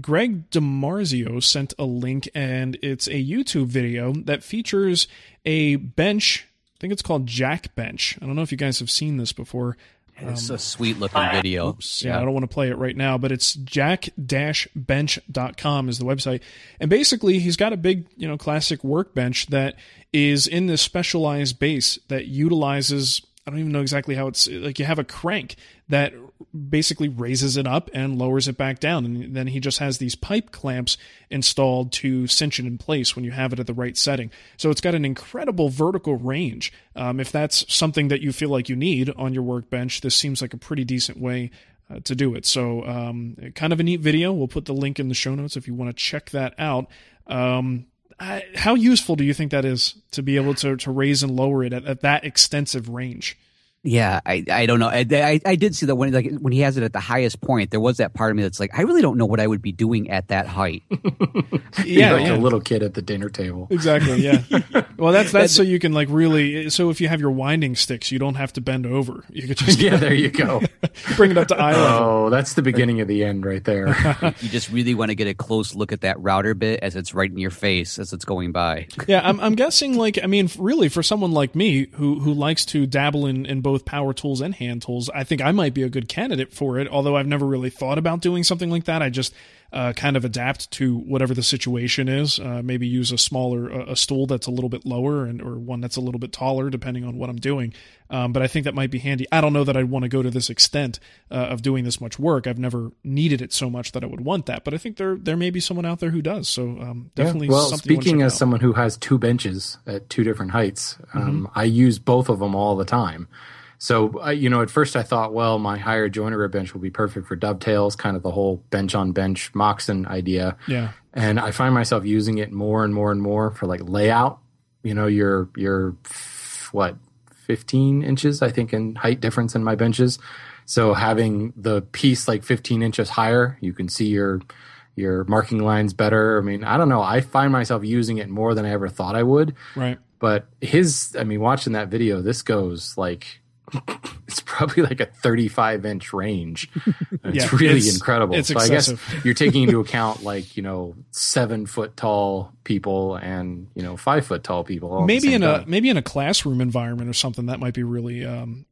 Greg DiMarzio sent a link, and it's a YouTube video that features a bench. I think it's called Jack Bench. I don't know if you guys have seen this before. It's a sweet-looking video. Oops, yeah, I don't want to play it right now, but it's jack-bench.com is the website. And basically, he's got a big, classic workbench that is in this specialized base that utilizes, I don't even know exactly how it's, like you have a crank that basically raises it up and lowers it back down. And then he just has these pipe clamps installed to cinch it in place when you have it at the right setting. So it's got an incredible vertical range. If that's something that you feel like you need on your workbench, this seems like a pretty decent way to do it. So kind of a neat video. We'll put the link in the show notes if you want to check that out. How useful do you think that is to be able to raise and lower it at that extensive range? Yeah, I don't know. I did see that when he has it at the highest point, there was that part of me that's like, I really don't know what I would be doing at that height. Yeah, like a little kid at the dinner table. Exactly. Yeah. Well, that's so you can really. So if you have your winding sticks, you don't have to bend over. You could just there you go. Bring it up to eye level. Oh, that's the beginning of the end right there. You just really want to get a close look at that router bit as it's right in your face as it's going by. Yeah, I'm guessing really for someone like me who likes to dabble in both power tools and hand tools, I think I might be a good candidate for it, although I've never really thought about doing something like that. I just kind of adapt to whatever the situation is, maybe use a smaller a stool that's a little bit lower or one that's a little bit taller, depending on what I'm doing. But I think that might be handy. I don't know that I'd want to go to this extent of doing this much work. I've never needed it so much that I would want that, but I think there may be someone out there who does. So definitely. Yeah. Well, speaking as someone who has two benches at two different heights, I use both of them all the time. So, at first I thought, well, my higher joinery bench will be perfect for dovetails, kind of the whole bench-on-bench Moxon idea. Yeah. And I find myself using it more and more and more for, layout. You're 15 inches, I think, in height difference in my benches. So having the piece, 15 inches higher, you can see your marking lines better. I mean, I don't know. I find myself using it more than I ever thought I would. Right. But watching that video, this goes, it's probably a 35-inch range. It's really incredible. It's excessive. I guess you're taking into account 7-foot-tall people and 5-foot-tall people. Maybe in a classroom environment or something that might be really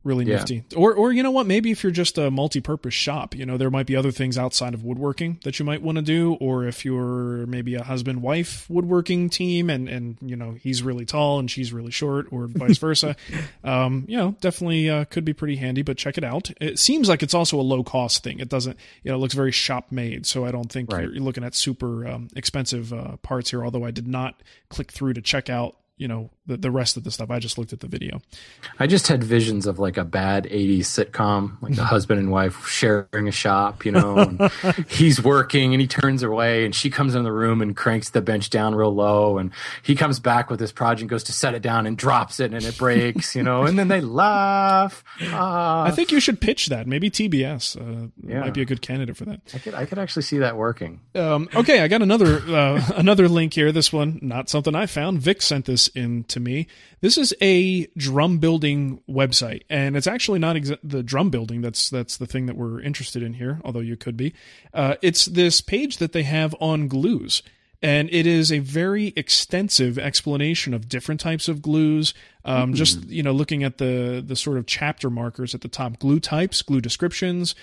really nifty. Yeah. Or you know what? Maybe if you're just a multi-purpose shop, there might be other things outside of woodworking that you might want to do. Or if you're maybe a husband-wife woodworking team and he's really tall and she's really short, or vice versa. Definitely. Could be pretty handy, but check it out. It seems like it's also a low cost thing. It doesn't, it looks very shop made. So I don't think you're looking at super expensive parts here. Although I did not click through to check out, the rest of the stuff. I just looked at the video. I just had visions of like a bad 80s sitcom, like the husband and wife sharing a shop, you know, and he's working and he turns away and she comes in the room and cranks the bench down real low. And he comes back with this project, goes to set it down and drops it and it breaks, you know, and then they laugh. I think you should pitch that. Maybe TBS might be a good candidate for that. I could actually see that working. Okay. I got another link here. This one, not something I found. Vic sent this in to me. This is a drum building website, and it's actually not the drum building that's the thing that we're interested in here, although you could be. It's this page that they have on glues, and it is a very extensive explanation of different types of glues. Just, you know, looking at the sort of chapter markers at the top, glue types, glue descriptions,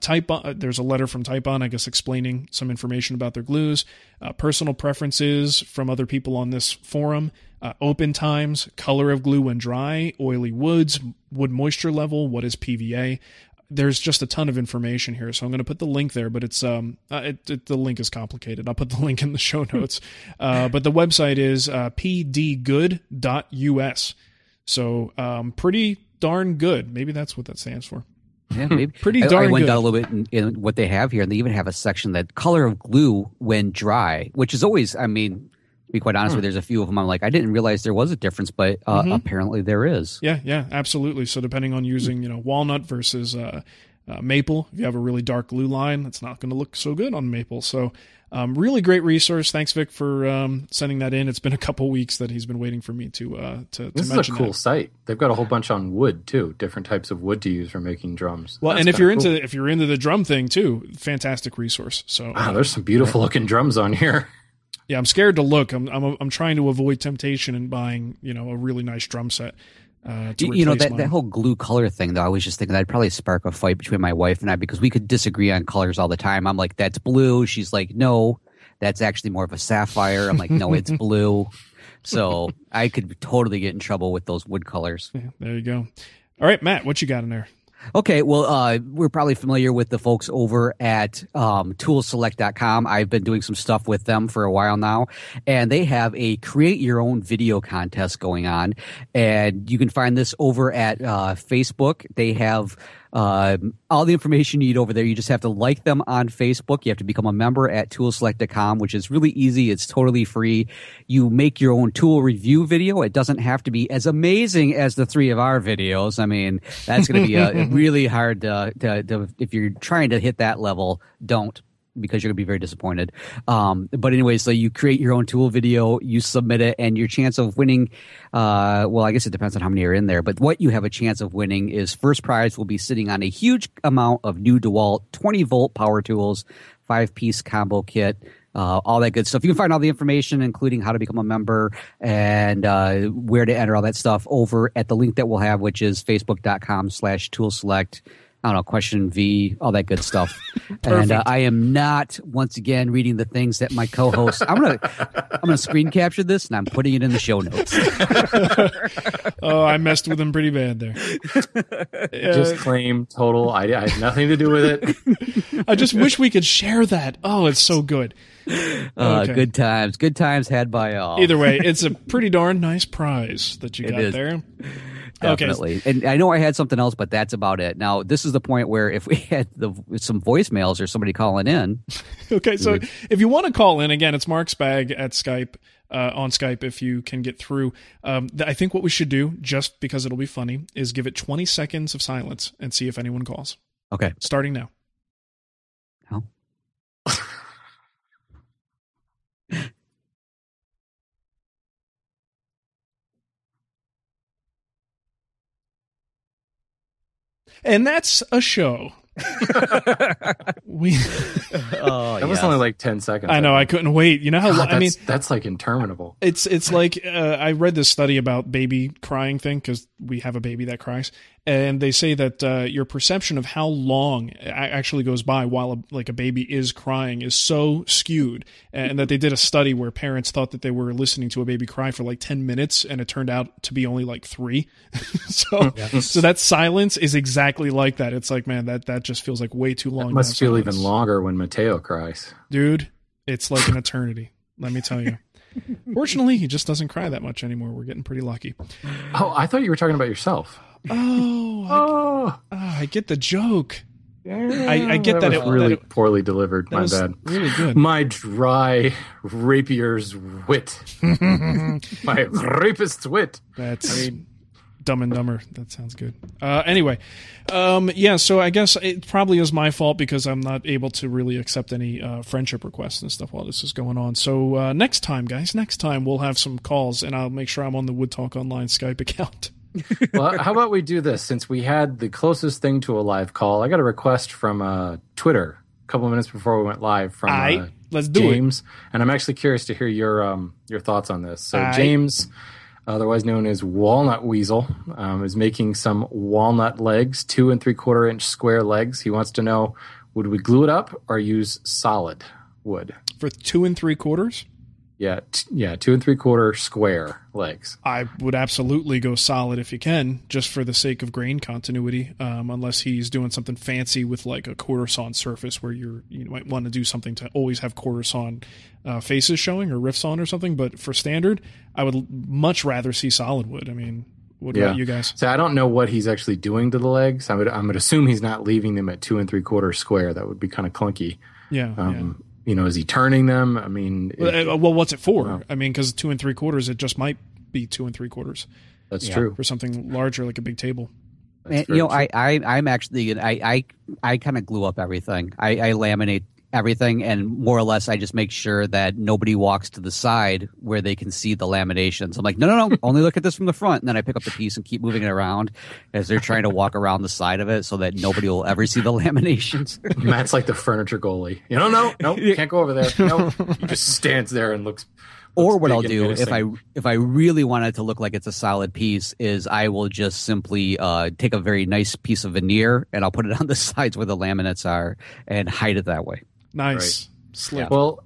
Typon. There's a letter from Typon, I guess, explaining some information about their glues, personal preferences from other people on this forum, open times, color of glue when dry, oily woods, wood moisture level, what is PVA. There's just a ton of information here, so I'm going to put the link there, but it's the link is complicated. I'll put the link in the show notes. But the website is pdgood.us. So pretty darn good. Maybe that's what that stands for. Yeah, maybe. Pretty darn good. I went down a little bit in what they have here, and they even have a section that color of glue when dry, which is always, I mean, to be quite honest with you, there's a few of them I'm like, I didn't realize there was a difference, but apparently there is. Yeah, absolutely. So depending on using, you know, walnut versus maple, if you have a really dark glue line, it's not going to look so good on maple. So really great resource. Thanks, Vic, for sending that in. It's been a couple weeks that he's been waiting for me to mention. This is a cool site. They've got a whole bunch on wood too, different types of wood to use for making drums. Well, and if you're into the drum thing too, fantastic resource. So wow, there's some beautiful looking drums on here. Yeah, I'm scared to look. I'm trying to avoid temptation and buying, you know, a really nice drum set. You know, that whole glue color thing, though, I was just thinking that'd probably spark a fight between my wife and I because we could disagree on colors all the time. I'm like, that's blue. She's like, no, that's actually more of a sapphire. I'm like, no, it's blue. So I could totally get in trouble with those wood colors. Yeah, there you go. All right, Matt, what you got in there? Okay, well, we're probably familiar with the folks over at toolselect.com. I've been doing some stuff with them for a while now, and they have a create your own video contest going on, and you can find this over at Facebook. They have all the information you need over there. You just have to like them on Facebook. You have to become a member at toolselect.com, which is really easy. It's totally free. You make your own tool review video. It doesn't have to be as amazing as the three of our videos. I mean, that's going to be really hard to if you're trying to hit that level, don't, because you're going to be very disappointed. But anyway, so you create your own tool video, you submit it, and your chance of winning, well, I guess it depends on how many are in there, but what you have a chance of winning is first prize will be sitting on a huge amount of new DeWalt 20-volt power tools, 5-piece combo kit, all that good stuff. You can find all the information, including how to become a member and where to enter all that stuff over at the link that we'll have, which is facebook.com/toolselect. I don't know, question V, all that good stuff. And I am not, once again, reading the things that my co-host. I'm gonna screen capture this, and I'm putting it in the show notes. Oh, I messed with him pretty bad there. Just claim total. I had nothing to do with it. I just wish we could share that. Oh, it's so good. Okay. Good times had by all. Either way, it's a pretty darn nice prize that you got there. Definitely. Okay. And I know I had something else, but that's about it. Now, this is the point where if we had some voicemails or somebody calling in. Okay, so if you want to call in, again, it's Mark's Bag at Skype, on Skype if you can get through. I think what we should do, just because it'll be funny, is give it 20 seconds of silence and see if anyone calls. Okay. Starting now. No. And that's a show. That was only like 10 seconds. I know. I couldn't wait. You know how I mean? That's like interminable. It's like I read this study about baby crying thing because we have a baby that cries. And they say that your perception of how long actually goes by while a baby is crying is so skewed, and that they did a study where parents thought that they were listening to a baby cry for like 10 minutes, and it turned out to be only like 3. So that silence is exactly like that. It's like, man, that just feels like way too long. It must feel even longer when Mateo cries. Dude, it's like an eternity. Let me tell you. Fortunately, he just doesn't cry that much anymore. We're getting pretty lucky. Oh, I thought you were talking about yourself. I get the joke. Yeah, I get that, that was really poorly delivered. My bad. Really good. My dry rapier's wit. My rapist's wit. Dumb and Dumber. That sounds good. Anyway, so I guess it probably is my fault because I'm not able to really accept any friendship requests and stuff while this is going on. So next time, guys, we'll have some calls, and I'll make sure I'm on the Wood Talk Online Skype account. Well, how about we do this? Since we had the closest thing to a live call, I got a request from Twitter a couple of minutes before we went live from James. And I'm actually curious to hear your thoughts on this. So James, otherwise known as Walnut Weasel, is making some walnut legs, 2 3/4 inch square legs. He wants to know, would we glue it up or use solid wood? For 2 3/4? Yeah, 2 3/4 square legs. I would absolutely go solid if you can, just for the sake of grain continuity, unless he's doing something fancy with like a quarter-sawn surface where you might want to do something to always have quarter-sawn faces showing or rifts on or something. But for standard, I would much rather see solid wood. I mean, what about you guys? So I don't know what he's actually doing to the legs. I would assume he's not leaving them at 2 3/4 square. That would be kind of clunky. Yeah. You know, is he turning them? I mean, what's it for? Well, I mean, because 2 3/4, it just might be 2 3/4. That's true for something larger like a big table. And, you know, true. I'm actually I kind of glue up everything. I laminate everything, and more or less, I just make sure that nobody walks to the side where they can see the laminations. I'm like, no, only look at this from the front. And then I pick up the piece and keep moving it around as they're trying to walk around the side of it so that nobody will ever see the laminations. Matt's like the furniture goalie. You know, no, can't go over there. No, he just stands there and looks. Or what I'll do if I really want it to look like it's a solid piece is I will just simply take a very nice piece of veneer and I'll put it on the sides where the laminates are and hide it that way. Nice. Right. Slip. Well,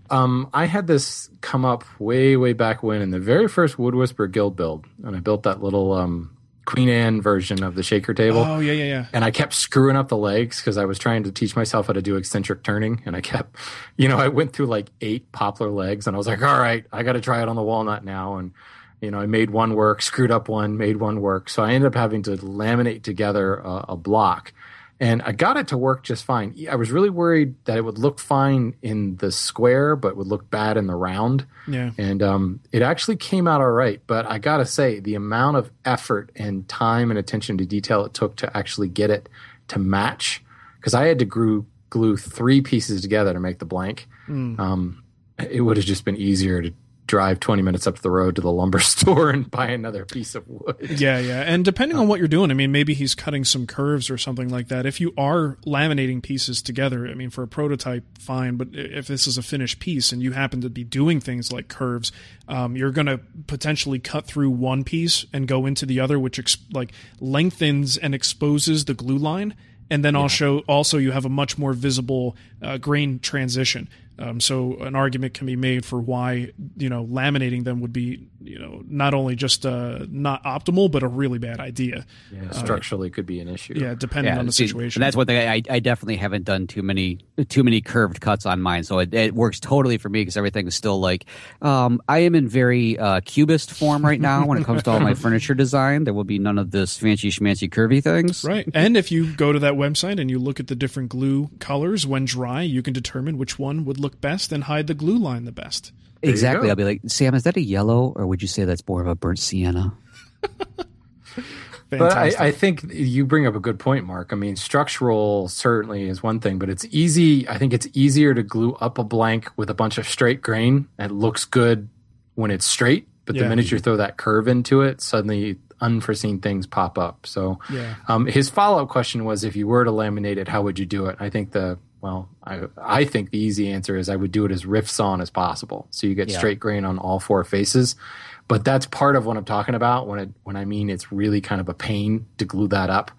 I had this come up way, way back when in the very first Wood Whisperer Guild build. And I built that little Queen Anne version of the shaker table. Oh, yeah. And I kept screwing up the legs because I was trying to teach myself how to do eccentric turning. And I kept, you know, I went through like 8 poplar legs. And I was like, all right, I got to try it on the walnut now. And, you know, I made one work, screwed up one, made one work. So I ended up having to laminate together a block. And I got it to work just fine. I was really worried that it would look fine in the square, but would look bad in the round. Yeah. And it actually came out all right. But I got to say, the amount of effort and time and attention to detail it took to actually get it to match, because I had to glue 3 pieces together to make the blank. It would have just been easier to drive 20 minutes up the road to the lumber store and buy another piece of wood. Yeah. And depending on what you're doing, I mean, maybe he's cutting some curves or something like that. If you are laminating pieces together, I mean, for a prototype, fine. But if this is a finished piece and you happen to be doing things like curves, you're going to potentially cut through one piece and go into the other, which lengthens and exposes the glue line. And then also you have a much more visible grain transition. So an argument can be made for why, you know, laminating them would be, you know, not only just not optimal, but a really bad idea. Yeah, structurally could be an issue. Yeah, depending on the situation. And that's one thing I definitely haven't done too many curved cuts on mine. So it works totally for me because everything is still like I am in very cubist form right now when it comes to all my furniture design. There will be none of this fancy schmancy curvy things. Right. And if you go to that website and you look at the different glue colors when dry, you can determine which one would look best and hide the glue line the best. Exactly. I'll be like, Sam, is that a yellow or would you say that's more of a burnt sienna? But I think you bring up a good point, Mark. I mean, structural certainly is one thing, but it's easy. I think it's easier to glue up a blank with a bunch of straight grain. It looks good when it's straight, but the minute you throw that curve into it, suddenly unforeseen things pop up. So his follow-up question was, if you were to laminate it, how would you do it? I think I think the easy answer is I would do it as rifts on as possible. So you get straight grain on all 4 faces. But that's part of what I'm talking about when I mean it's really kind of a pain to glue that up.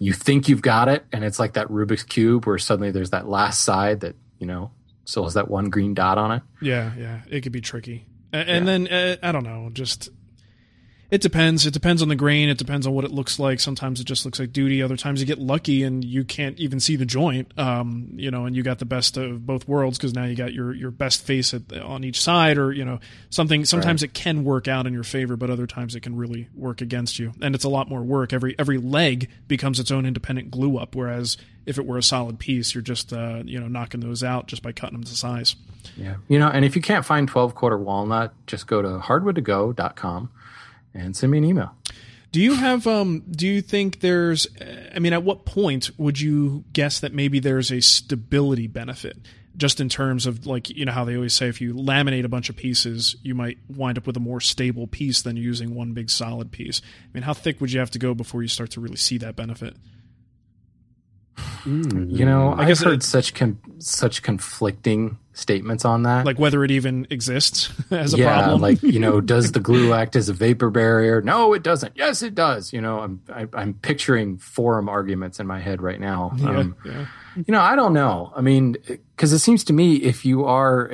You think you've got it, and it's like that Rubik's Cube where suddenly there's that last side that, you know, still has that one green dot on it. Yeah, it could be tricky. And then, I don't know, just – It depends. It depends on the grain. It depends on what it looks like. Sometimes it just looks like duty. Other times you get lucky and you can't even see the joint, you know, and you got the best of both worlds because now you got your best face on each side, or, you know, something. Sometimes it can work out in your favor, but other times it can really work against you. And it's a lot more work. Every leg becomes its own independent glue up, whereas if it were a solid piece, you're just, you know, knocking those out just by cutting them to size. Yeah. You know, and if you can't find 12-quarter walnut, just go to hardwoodtogo.com. And send me an email. Do you have, do you think there's, I mean, at what point would you guess that maybe there's a stability benefit just in terms of, like, you know, how they always say if you laminate a bunch of pieces, you might wind up with a more stable piece than using one big solid piece. I mean, how thick would you have to go before you start to really see that benefit? You know, I've heard such conflicting statements on that. Like whether it even exists as a problem. Like, you know, does the glue act as a vapor barrier? No, it doesn't. Yes, it does. You know, I'm picturing forum arguments in my head right now. You know, I don't know. I mean, because it seems to me if you're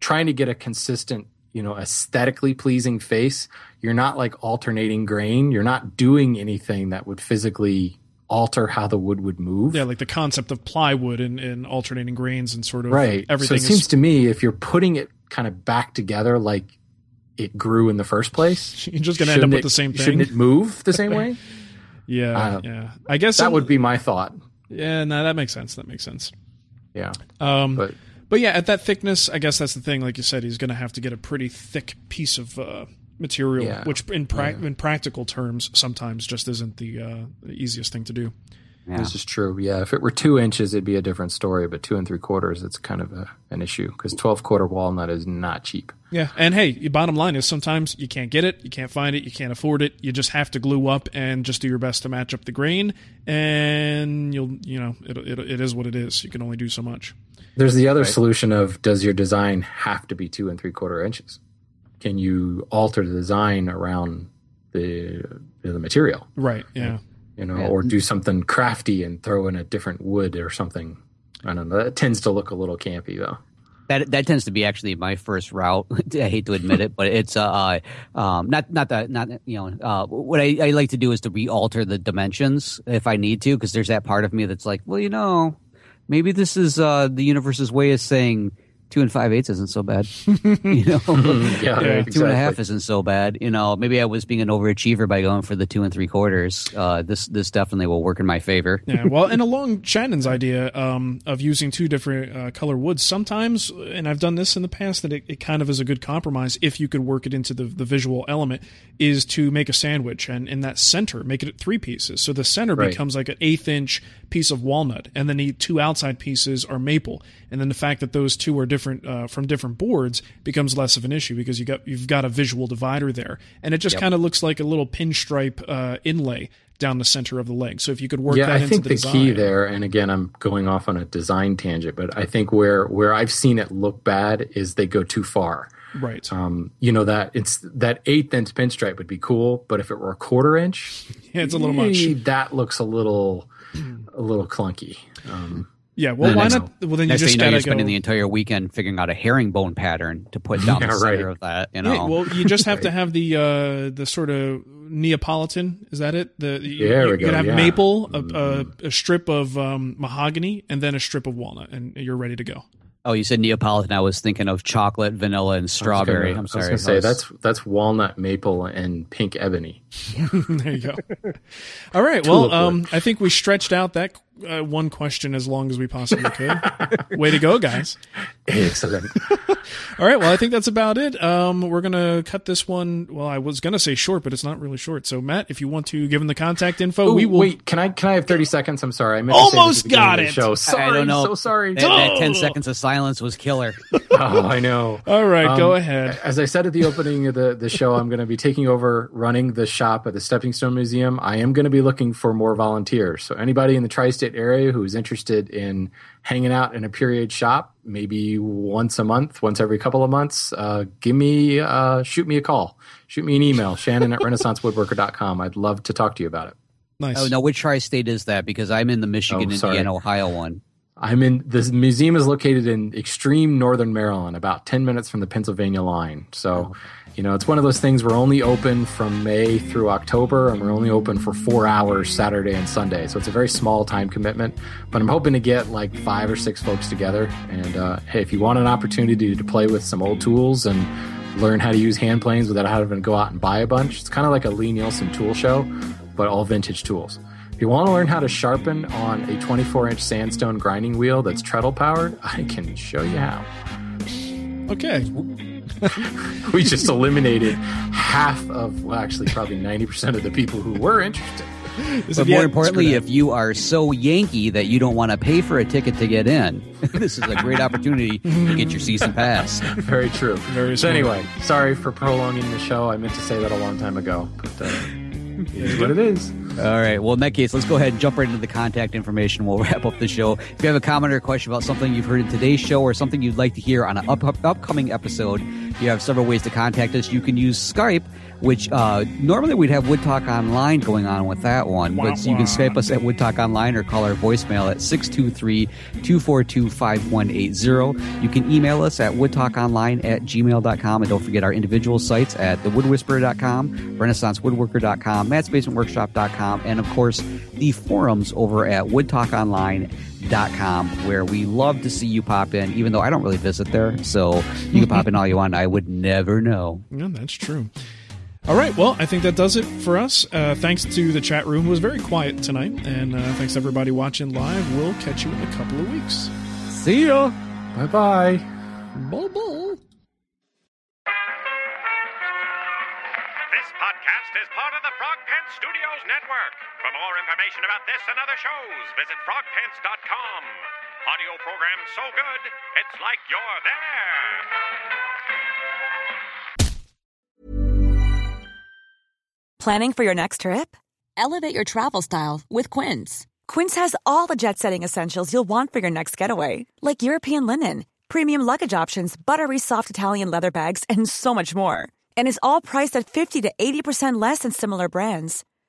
trying to get a consistent, you know, aesthetically pleasing face, you're not like alternating grain. You're not doing anything that would physically alter how the wood would move. Yeah, like the concept of plywood and alternating grains and sort of everything. So it seems to me if you're putting it kind of back together like it grew in the first place, you're just going to end up with the same thing. Shouldn't it move the same way? I guess that would be my thought. Yeah, no, that makes sense. Yeah. But yeah, at that thickness, I guess that's the thing. Like you said, he's going to have to get a pretty thick piece of material, which in practical terms sometimes just isn't the easiest thing to do. Yeah. This is true. Yeah, if it were 2 inches, it'd be a different story, but 2 3/4, it's kind of an issue because 12-quarter walnut is not cheap. Yeah, and hey, your bottom line is sometimes you can't get it, you can't find it, you can't afford it. You just have to glue up and just do your best to match up the grain, and it is what it is. You can only do so much. There's the other solution of, does your design have to be 2 3/4 inches? Can you alter the design around the material? Right, yeah. You know, or do something crafty and throw in a different wood or something. I don't know. That tends to look a little campy, though. That tends to be actually my first route. I hate to admit it, but it's what I like to do is to re-alter the dimensions if I need to, because there's that part of me that's like, well, you know, maybe this is the universe's way of saying 2 5/8 isn't so bad, you know. Yeah, 2 1/2 isn't so bad, you know. Maybe I was being an overachiever by going for the 2 3/4. This definitely will work in my favor. Yeah, well, and along Shannon's idea of using two different color woods, sometimes, and I've done this in the past, that it kind of is a good compromise if you could work it into the visual element, is to make a sandwich and in that center make it 3 pieces. So the center becomes like an 1/8-inch piece of walnut, and then the 2 outside pieces are maple, and then the fact that those 2 are different from different boards becomes less of an issue because you've got a visual divider there, and it just kind of looks like a little pinstripe inlay down the center of the leg. So if you could work that into the design. I think the key there, and again, I'm going off on a design tangent, but I think where I've seen it look bad is they go too far. Right. You know, that it's that 1/8-inch pinstripe would be cool, but if it were a 1/4 inch, it's a little much. That looks a little clunky. Yeah, well, why not? Well, then you just got to go. Spending the entire weekend figuring out a herringbone pattern to put down the center of that. You know? Yeah, well, you just have to have the sort of Neapolitan. Is that it? You could have maple, a strip of mahogany, and then a strip of walnut, and you're ready to go. Oh, you said Neapolitan. I was thinking of chocolate, vanilla, and strawberry. I'm sorry. I was going to say that's walnut, maple, and pink ebony. There you go. All right. Well, I think we stretched out that one question as long as we possibly could. Way to go, guys. Excellent. All right. Well, I think that's about it. We're going to cut this one. Well, I was going to say short, but it's not really short. So, Matt, if you want to give him the contact info, we will. Wait, can I have 30 seconds? I'm sorry. I meant almost to say got it. Sorry, I don't know. So sorry. That 10 seconds of silence was killer. Oh, I know. All right. Go ahead. As I said at the opening of the show, I'm going to be taking over running the shop at the Stepping Stone Museum. I am going to be looking for more volunteers. So, anybody in the tri-state area who's interested in hanging out in a period shop, maybe once a month, once every couple of months, shoot me a call, shoot me an email, Shannon at renaissancewoodworker.com. I'd love to talk to you about it. Nice. Oh, no, which tri-state is that? Because I'm in the Michigan, Indiana, Ohio one. The museum is located in extreme northern Maryland, about 10 minutes from the Pennsylvania line. So, it's one of those things. We're only open from May through October, and we're only open for 4 hours Saturday and Sunday. So it's a very small time commitment, but I'm hoping to get like 5 or 6 folks together. And hey, if you want an opportunity to play with some old tools and learn how to use hand planes without having to go out and buy a bunch, it's kind of like a Lee Nielsen tool show, but all vintage tools. If you want to learn how to sharpen on a 24-inch sandstone grinding wheel that's treadle-powered, I can show you how. Okay. We just eliminated half of, well, actually probably 90% of the people who were interested. But more importantly, if you are so Yankee that you don't want to pay for a ticket to get in, this is a great opportunity to get your season pass. Very true. So anyway, sorry for prolonging the show. I meant to say that a long time ago, but it is what it is. All right. Well, in that case, let's go ahead and jump right into the contact information. We'll wrap up the show. If you have a comment or question about something you've heard in today's show or something you'd like to hear on an upcoming episode, you have several ways to contact us. You can use Skype, which normally we'd have Wood Talk Online going on with that one. But you can Skype us at Wood Talk Online or call our voicemail at 623-242-5180. You can email us at woodtalkonline@gmail.com. And don't forget our individual sites at thewoodwhisperer.com, renaissancewoodworker.com, mattsbasementworkshop.com. And, of course, the forums over at woodtalkonline.com, where we love to see you pop in, even though I don't really visit there. So you can pop in all you want. I would never know. Yeah, that's true. All right. Well, I think that does it for us. Thanks to the chat room. It was very quiet tonight. And thanks to everybody watching live. We'll catch you in a couple of weeks. See ya. Bye-bye. Bye-bye. This is part of the Frog Pants Studios Network. For more information about this and other shows, visit frogpants.com. Audio program so good, it's like you're there. Planning for your next trip? Elevate your travel style with Quince. Quince has all the jet-setting essentials you'll want for your next getaway, like European linen, premium luggage options, buttery soft Italian leather bags, and so much more. And is all priced at 50 to 80% less than similar brands.